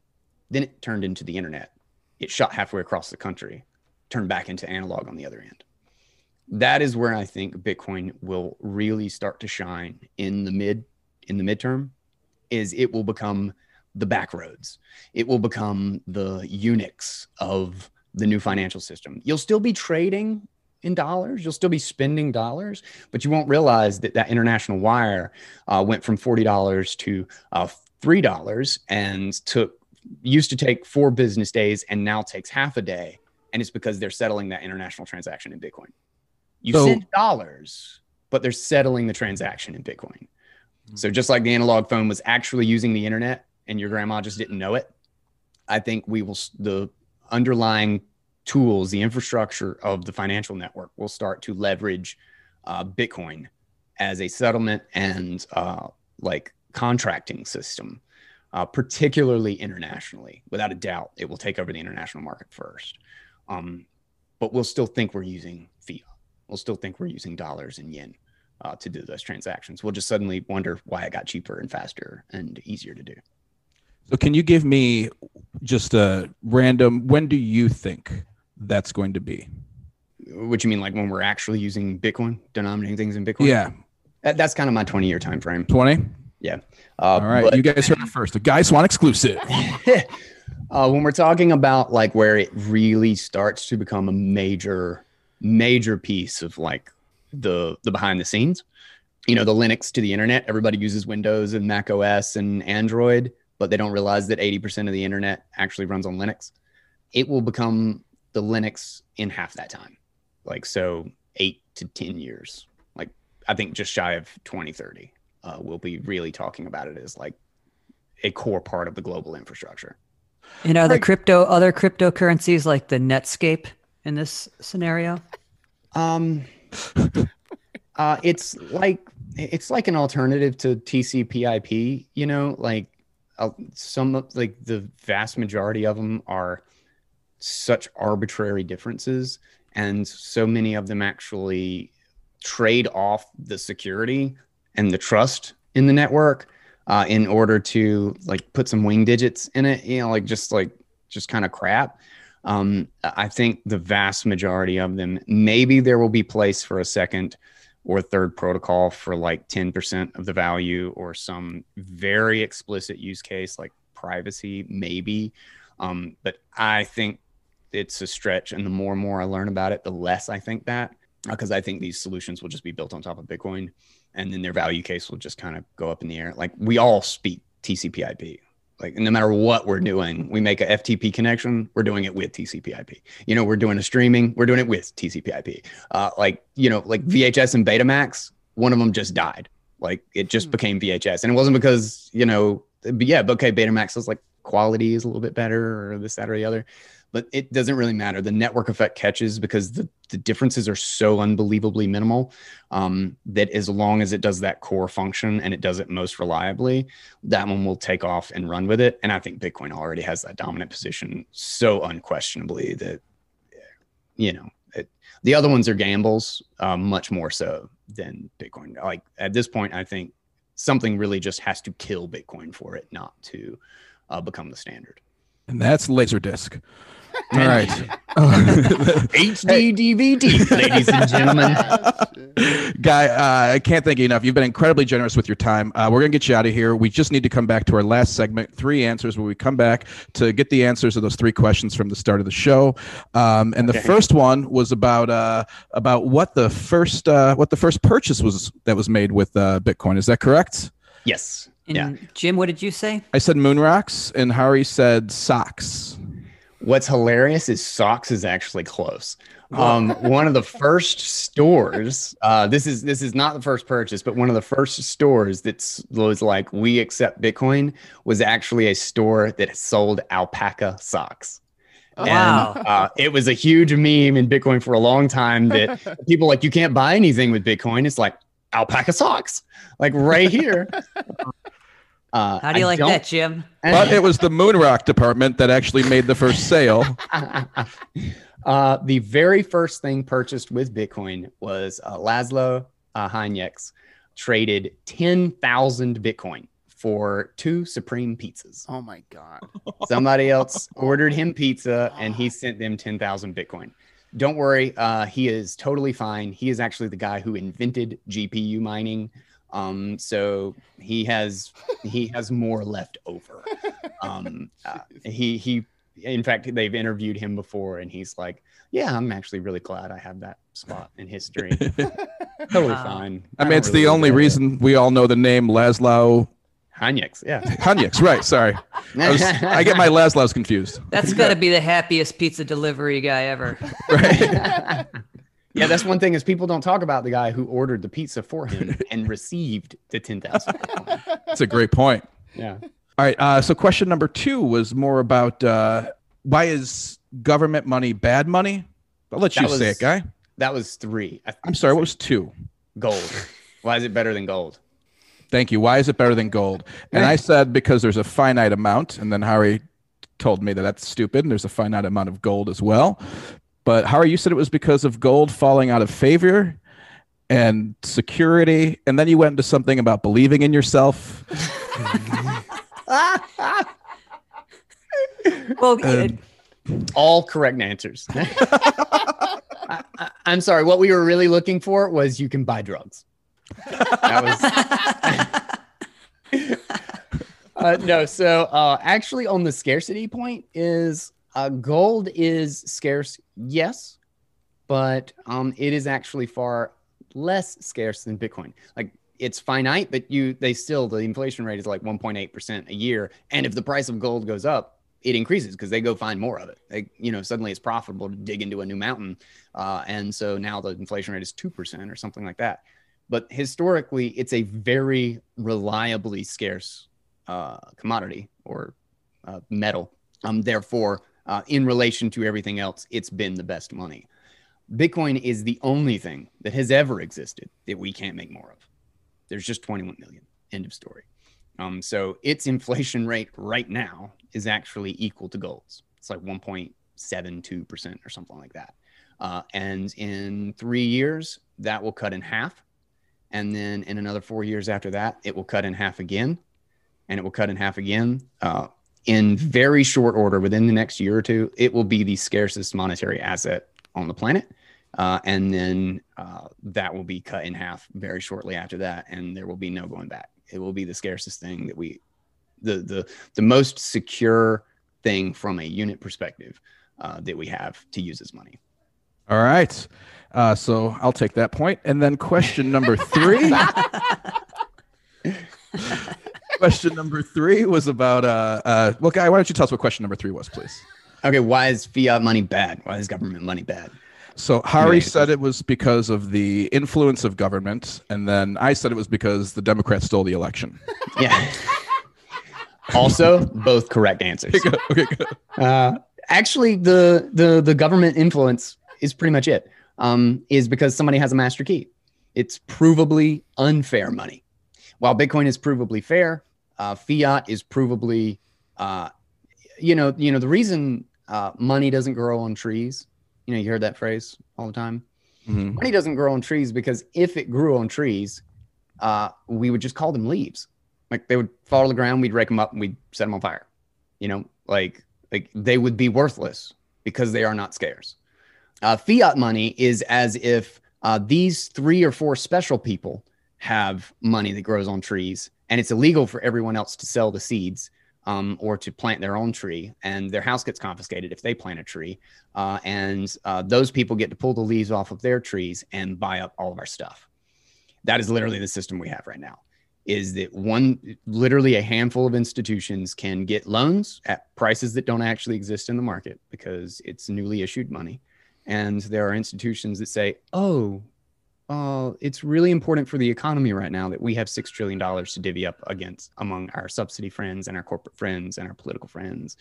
Then it turned into the internet. It shot halfway across the country, turned back into analog on the other end. That is where I think Bitcoin will really start to shine in the mid, in the midterm, is it will become the back roads. It will become the Unix of the new financial system. You'll still be trading in dollars. You'll still be spending dollars, but you won't realize that that international wire uh, went from forty dollars to uh, three dollars and took, used to take four business days and now takes half a day. And it's because they're settling that international transaction in Bitcoin. You so, send dollars, but they're settling the transaction in Bitcoin. So just like the analog phone was actually using the internet and your grandma just didn't know it, I think we will, the underlying tools, the infrastructure of the financial network will start to leverage uh, Bitcoin as a settlement and uh, like contracting system. Uh, particularly internationally, without a doubt, it will take over the international market first. Um, but we'll still think we're using fiat. We'll still think we're using dollars and yen uh, to do those transactions. We'll just suddenly wonder why it got cheaper and faster and easier to do. So can you give me just a random, when do you think that's going to be? What you mean, like when we're actually using Bitcoin, denominating things in Bitcoin? Yeah. That, that's kind of my twenty year time frame. twenty? Yeah. Uh, All right. But, you guys heard it first. A Guy Swan exclusive. uh, when we're talking about like where it really starts to become a major, major piece of like the, the behind the scenes, you know, the Linux to the internet, everybody uses Windows and Mac O S and Android, but they don't realize that eighty percent of the internet actually runs on Linux. It will become the Linux in half that time. Like, so eight to ten years, like I think just shy of twenty thirty. Uh, we'll be really talking about it as like a core part of the global infrastructure. And are the crypto, other cryptocurrencies like the Netscape in this scenario? Um, uh, it's like it's like an alternative to T C P I P. You know, like uh, some like the vast majority of them are such arbitrary differences, and so many of them actually trade off the security and the trust in the network uh, in order to like put some wing digits in it, you know, like just like, just kind of crap. Um, I think the vast majority of them, maybe there will be place for a second or third protocol for like ten percent of the value or some very explicit use case like privacy, maybe. Um, but I think it's a stretch, and the more and more I learn about it, the less I think that, because I think these solutions will just be built on top of Bitcoin. and then their value case will just kind of go up in the air. Like, we all speak T C P I P. Like, no matter what we're doing, we make a F T P connection, we're doing it with T C P I P. You know, we're doing a streaming, we're doing it with T C P I P. Uh, like, you know, like V H S and Betamax, one of them just died. Like, it just became V H S. And it wasn't because, you know, yeah, okay, Betamax is like quality is a little bit better or this, that, or the other. But it doesn't really matter. The network effect catches because the, the differences are so unbelievably minimal um, that as long as it does that core function and it does it most reliably, that one will take off and run with it. And I think Bitcoin already has that dominant position so unquestionably that, you know, it, the other ones are gambles uh, much more so than Bitcoin. Like, at this point, I think something really just has to kill Bitcoin for it not to uh, become the standard. And that's Laserdisc. All right. H D D V D, ladies and gentlemen. Guy, uh, I can't thank you enough. You've been incredibly generous with your time. Uh, we're going to get you out of here. We just need to come back to our last segment, three answers, where we come back to get the answers to those three questions from the start of the show. Um, and okay. The first one was about uh, about what the first uh, what the first purchase was that was made with uh, Bitcoin. Is that correct? Yes. And yeah. Jim, what did you say? I said moon rocks, and Hari said socks. What's hilarious is socks is actually close. Um, one of the first stores, uh, this is this is not the first purchase, but one of the first stores that was like, we accept Bitcoin, was actually a store that sold alpaca socks. Oh, and wow. uh, it was a huge meme in Bitcoin for a long time that people like, you can't buy anything with Bitcoin. It's like, alpaca socks, like right here. Uh, How do you I like that, Jim? But it was the Moonrock department that actually made the first sale. uh, the very first thing purchased with Bitcoin was uh, Laszlo uh, Hanyecz traded ten thousand Bitcoin for two Supreme pizzas. Oh, my God. Somebody else ordered him pizza, and he sent them ten thousand Bitcoin. Don't worry. Uh, he is totally fine. He is actually the guy who invented G P U mining. Um, so he has, he has more left over. Um, uh, he, he, in fact, they've interviewed him before and he's like, yeah, I'm actually really glad I have that spot in history. Totally wow. fine. I, I mean, it's really the only reason it. We all know the name Laszlo Hanyecz. Yeah. Hanyecz. Right. Sorry. I, was, I get my Laszlo's confused. That's gotta be the happiest pizza delivery guy ever. Right. Yeah, that's one thing is people don't talk about the guy who ordered the pizza for him and received the ten thousand. That's a great point. Yeah. All right. Uh, so question number two was more about uh, why is government money bad money? I'll let that you was, say it, Guy. That was three. I'm sorry. What was two? Gold. Why is it better than gold? Thank you. Why is it better than gold? And I said because there's a finite amount. And then Hari told me that that's stupid. And there's a finite amount of gold as well. But Hari, you said it was because of gold falling out of favor and security. And then you went into something about believing in yourself. Well, um, all correct answers. I, I, I'm sorry. What we were really looking for was you can buy drugs. That was... uh, no, so uh, actually on the scarcity point is... Uh, gold is scarce, yes, but um, it is actually far less scarce than Bitcoin. Like, it's finite, but you they still, the inflation rate is like one point eight percent a year. And if the price of gold goes up, it increases because they go find more of it. They, you know, suddenly it's profitable to dig into a new mountain. Uh, and so now the inflation rate is two percent or something like that. But historically, it's a very reliably scarce uh, commodity or uh, metal. Um, therefore... Uh, in relation to everything else, it's been the best money. Bitcoin is the only thing that has ever existed that we can't make more of. There's just twenty-one million. End of story. Um, so its inflation rate right now is actually equal to gold's. It's like one point seven two percent or something like that. Uh, and in three years, that will cut in half. And then in another four years after that, it will cut in half again. And it will cut in half again. Uh, In very short order, within the next year or two, it will be the scarcest monetary asset on the planet. Uh, and then uh, that will be cut in half very shortly after that. And there will be no going back. It will be the scarcest thing that we, the the the most secure thing from a unit perspective uh, that we have to use as money. All right. Uh, so I'll take that point. And then question number three. Question number three was about, uh, uh, well, Guy, why don't you tell us what question number three was, please? Okay. Why is fiat money bad? Why is government money bad? So Hari said it was because of the influence of government. And then I said it was because the Democrats stole the election. Yeah. Also, both correct answers. Okay, good. Okay, good. Uh, actually, the, the, the government influence is pretty much it. Um, is because somebody has a master key. It's provably unfair money. While Bitcoin is provably fair, uh, fiat is provably, uh, you know, you know, the reason uh, money doesn't grow on trees. You know, you heard that phrase all the time. Mm-hmm. Money doesn't grow on trees because if it grew on trees, uh, we would just call them leaves. Like they would fall to the ground, we'd rake them up and we'd set them on fire. You know, like like they would be worthless because they are not scarce. Uh, fiat money is as if uh, these three or four special people have money that grows on trees, and it's illegal for everyone else to sell the seeds um, or to plant their own tree, and their house gets confiscated if they plant a tree, uh, and uh, those people get to pull the leaves off of their trees and buy up all of our stuff. That is literally the system we have right now, is that one, literally a handful of institutions can get loans at prices that don't actually exist in the market because it's newly issued money. And there are institutions that say, oh, uh, it's really important for the economy right now that we have six trillion dollars to divvy up against among our subsidy friends and our corporate friends and our political friends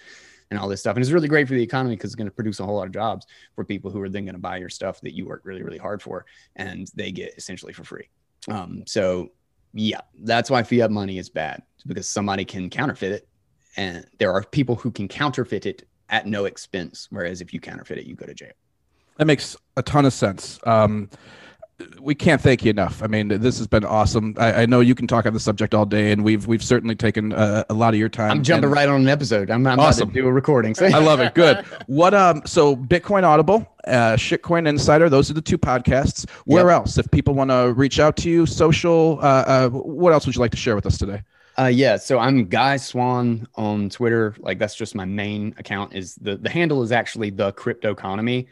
and all this stuff. And it's really great for the economy because it's going to produce a whole lot of jobs for people who are then going to buy your stuff that you work really, really hard for, and they get essentially for free. Um, so, yeah, that's why fiat money is bad. It's because somebody can counterfeit it, and there are people who can counterfeit it at no expense, whereas if you counterfeit it, you go to jail. That makes a ton of sense. Um, we can't thank you enough. I mean, this has been awesome. I, I know you can talk on the subject all day, and we've we've certainly taken a, a lot of your time. I'm jumping right on an episode. I'm, I'm awesome. About to do a recording. So. I love it. Good. What? Um. So Bitcoin Audible, uh, Shitcoin Insider. Those are the two podcasts. Where yep. else? If people want to reach out to you, social. Uh, uh. What else would you like to share with us today? Uh, yeah, so I'm Guy Swan on Twitter. Like that's just my main account. Is the the handle is actually The Crypto Economy.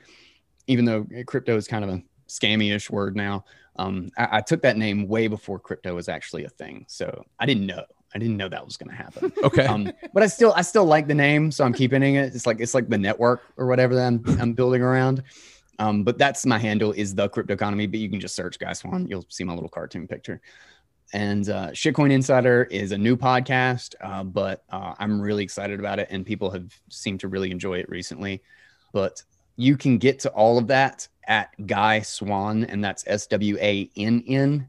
Even though crypto is kind of a scammy-ish word now, um, I, I took that name way before crypto was actually a thing. So I didn't know. I didn't know that was going to happen. Okay. Um, but I still, I still like the name, so I'm keeping it. It's like it's like the network or whatever that I'm, I'm building around. Um, but that's my handle, is The Crypto Economy. But you can just search Guy Swan. You'll see my little cartoon picture. And uh, Shitcoin Insider is a new podcast, uh, but uh, I'm really excited about it, and people have seemed to really enjoy it recently. But you can get to all of that at Guy Swan, and that's S W A N N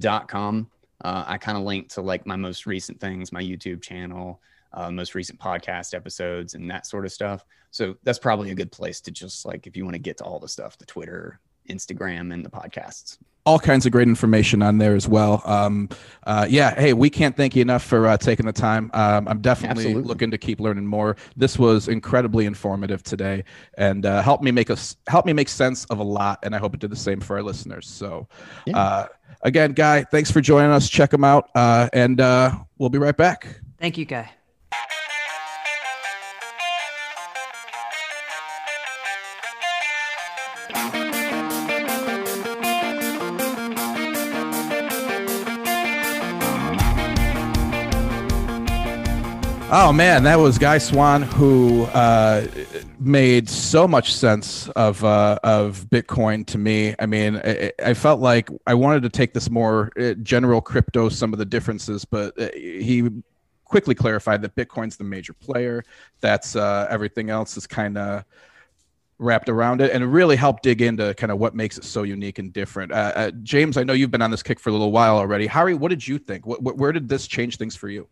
dot com. Uh, I kind of link to like my most recent things, my YouTube channel, uh, most recent podcast episodes and that sort of stuff. So that's probably a good place to just like, if you want to get to all the stuff, the Twitter, Instagram, and the podcasts. All kinds of great information on there as well. Um, uh, yeah, hey, we can't thank you enough for uh, taking the time. Um, I'm definitely Absolutely. looking to keep learning more. This was incredibly informative today, and uh, helped me make us help me make sense of a lot. And I hope it did the same for our listeners. So, yeah. uh, again, Guy, thanks for joining us. Check him out, uh, and uh, we'll be right back. Thank you, Guy. Oh, man, that was Guy Swan, who uh, made so much sense of uh, of Bitcoin to me. I mean, I, I felt like I wanted to take this more general crypto, some of the differences, but he quickly clarified that Bitcoin's the major player. That's uh, everything else is kind of wrapped around it, and it really helped dig into kind of what makes it so unique and different. Uh, uh, James, I know you've been on this kick for a little while already. Hari, what did you think? What, what, where did this change things for you?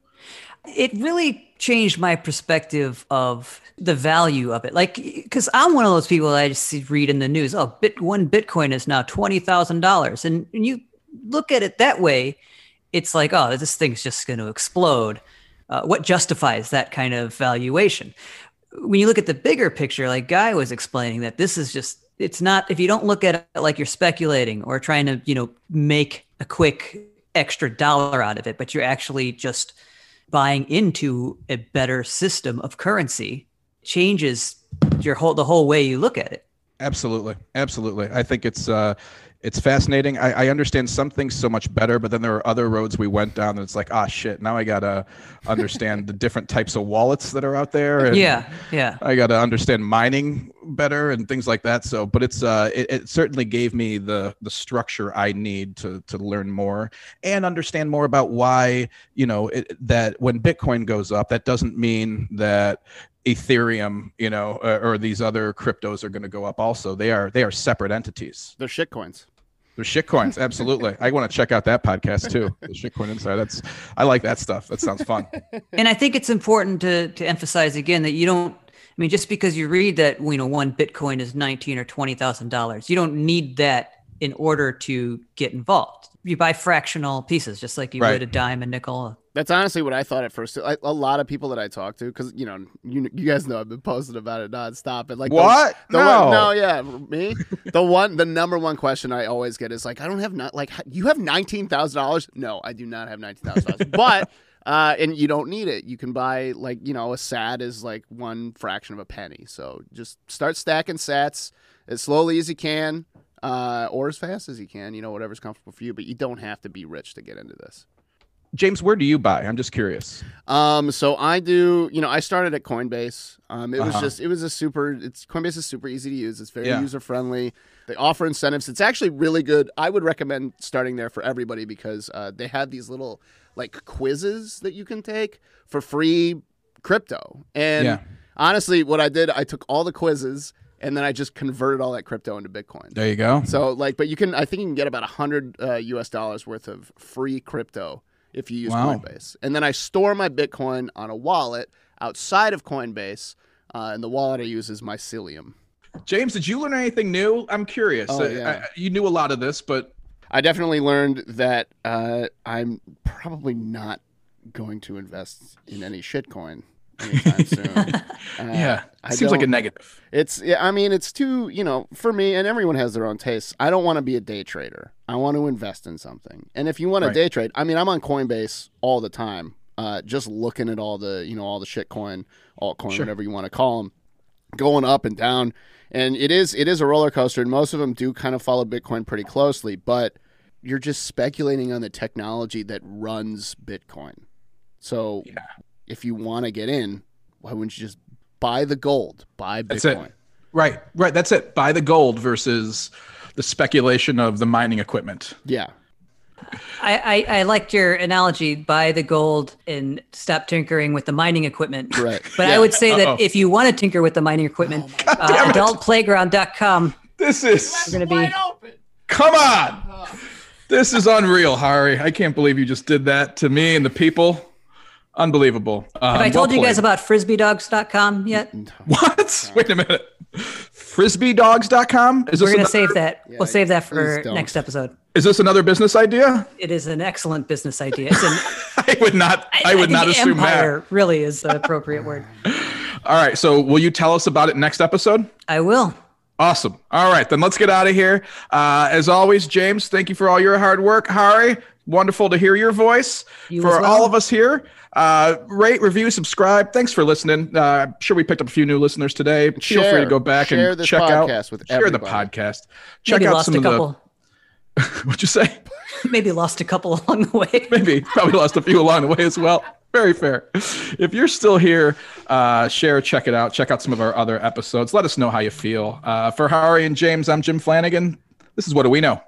It really changed my perspective of the value of it. Like, because I'm one of those people that I just read in the news, oh, bit, one Bitcoin is now twenty thousand dollars. And you look at it that way, it's like, oh, this thing's just going to explode. Uh, what justifies that kind of valuation? When you look at the bigger picture, like Guy was explaining, that this is just, it's not, if you don't look at it like you're speculating or trying to, you know, make a quick extra dollar out of it, but you're actually just buying into a better system of currency, changes your whole, the whole way you look at it. Absolutely. Absolutely. I think it's uh, it's fascinating. I, I understand some things so much better, but then there are other roads we went down that it's like, ah, shit, now I got to understand the different types of wallets that are out there. And yeah. Yeah. I got to understand mining better and things like that. So, but it's uh, it, it certainly gave me the the structure I need to to learn more and understand more about why, you know, it, that when Bitcoin goes up, that doesn't mean that Ethereum, you know, uh, or these other cryptos are going to go up also. They are they are separate entities. They're shitcoins. They're shitcoins, absolutely. I want to check out that podcast too, the Shitcoin Insider. That's I like that stuff. That sounds fun. And I think it's important to to emphasize again that you don't. I mean, just because you read that, you know, one Bitcoin is nineteen or twenty thousand dollars, you don't need that in order to get involved. You buy fractional pieces, just like you right. would a dime, a nickel. That's honestly what I thought at first. I, a lot of people that I talk to, because, you know, you, you guys know I've been posting about it nonstop. And like what? The, the no. One, no, yeah, me. the one, the number one question I always get is like, I don't have not like you have nineteen thousand dollars. No, I do not have nineteen thousand dollars, but. Uh, and you don't need it. You can buy, like, you know, a sat is like one fraction of a penny. So just start stacking sats as slowly as you can, uh, or as fast as you can, you know, whatever's comfortable for you. But you don't have to be rich to get into this. James, where do you buy? I'm just curious. Um, so I do, you know, I started at Coinbase. Um, it uh-huh. was just, it was a super, it's Coinbase is super easy to use. It's very yeah. user friendly. They offer incentives. It's actually really good. I would recommend starting there for everybody because uh, they have these little like quizzes that you can take for free crypto. And yeah. honestly, what I did, I took all the quizzes and then I just converted all that crypto into Bitcoin. There you go. So like, but you can, I think you can get about a hundred uh, U S dollars worth of free crypto if you use wow. Coinbase. And then I store my Bitcoin on a wallet outside of Coinbase, uh, and the wallet I use is Mycelium. James, did you learn anything new? I'm curious. Oh, yeah. I, I, you knew a lot of this, but... I definitely learned that uh, I'm probably not going to invest in any shitcoin anytime soon. uh, yeah, it seems like a negative. It's, I mean, it's too, you know, for me, and everyone has their own tastes, I don't want to be a day trader. I want to invest in something. And if you want to right. day trade, I mean, I'm on Coinbase all the time, uh, just looking at all the, you know, all the shitcoin, altcoin, sure. whatever you want to call them, going up and down. And it is, it is a roller coaster. And most of them do kind of follow Bitcoin pretty closely, but you're just speculating on the technology that runs Bitcoin. So yeah. if you want to get in, why wouldn't you just buy the gold, buy Bitcoin? That's it. Right, right. That's it. Buy the gold versus the speculation of the mining equipment. Yeah. I, I, I liked your analogy, buy the gold and stop tinkering with the mining equipment. Right. But yeah. I would say Uh-oh. that if you want to tinker with the mining equipment, oh uh, adult playground dot com. This is gonna be... wide open. Come on. Oh. This is unreal, Hari. I can't believe you just did that to me and the people. Unbelievable. Um, Have I told well you guys about frisbee dogs dot com yet? What? Wait a minute. frisbee dogs dot com? Is this We're going to another... save that. Yeah, we'll save that for next episode. Is this another business idea? It is an excellent business idea. It's an... I would not I, I would I not assume empire that. Really is the appropriate word. All right. So will you tell us about it next episode? I will. Awesome. All right. Then let's get out of here. Uh, as always, James, thank you for all your hard work. Hari, wonderful to hear your voice. You for well. all of us here. Uh, rate, review, subscribe. Thanks for listening. Uh, I'm sure we picked up a few new listeners today. Share, Feel free to go back and check out. With share the podcast. Check Maybe out lost some a couple. Of the. What'd you say? Maybe lost a couple along the way. Maybe. Probably lost a few along the way as well. Very fair. If you're still here, uh, share, check it out. Check out some of our other episodes. Let us know how you feel. Uh, for Hari and James, I'm Jim Flanagan. This is What Do We Know?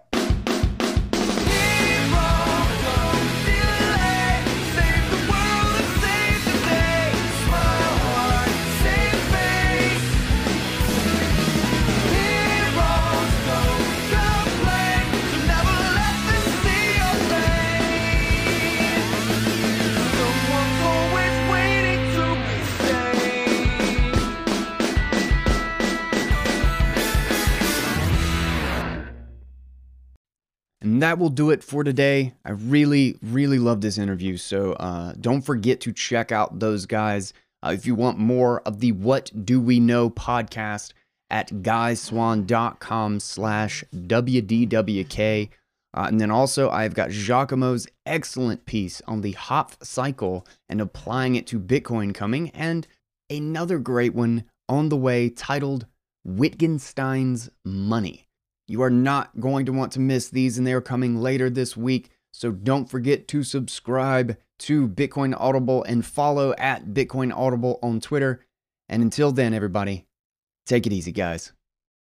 And that will do it for today. I really, really love this interview. So uh, don't forget to check out those guys. Uh, if you want more of the What Do We Know podcast at guy swann dot com slash W D W K. Uh, and then also I've got Giacomo's excellent piece on the Hopf cycle and applying it to Bitcoin coming, and another great one on the way titled Wittgenstein's Money. You are not going to want to miss these, and they are coming later this week. So don't forget to subscribe to Bitcoin Audible and follow at Bitcoin Audible on Twitter. And until then, everybody, take it easy, guys.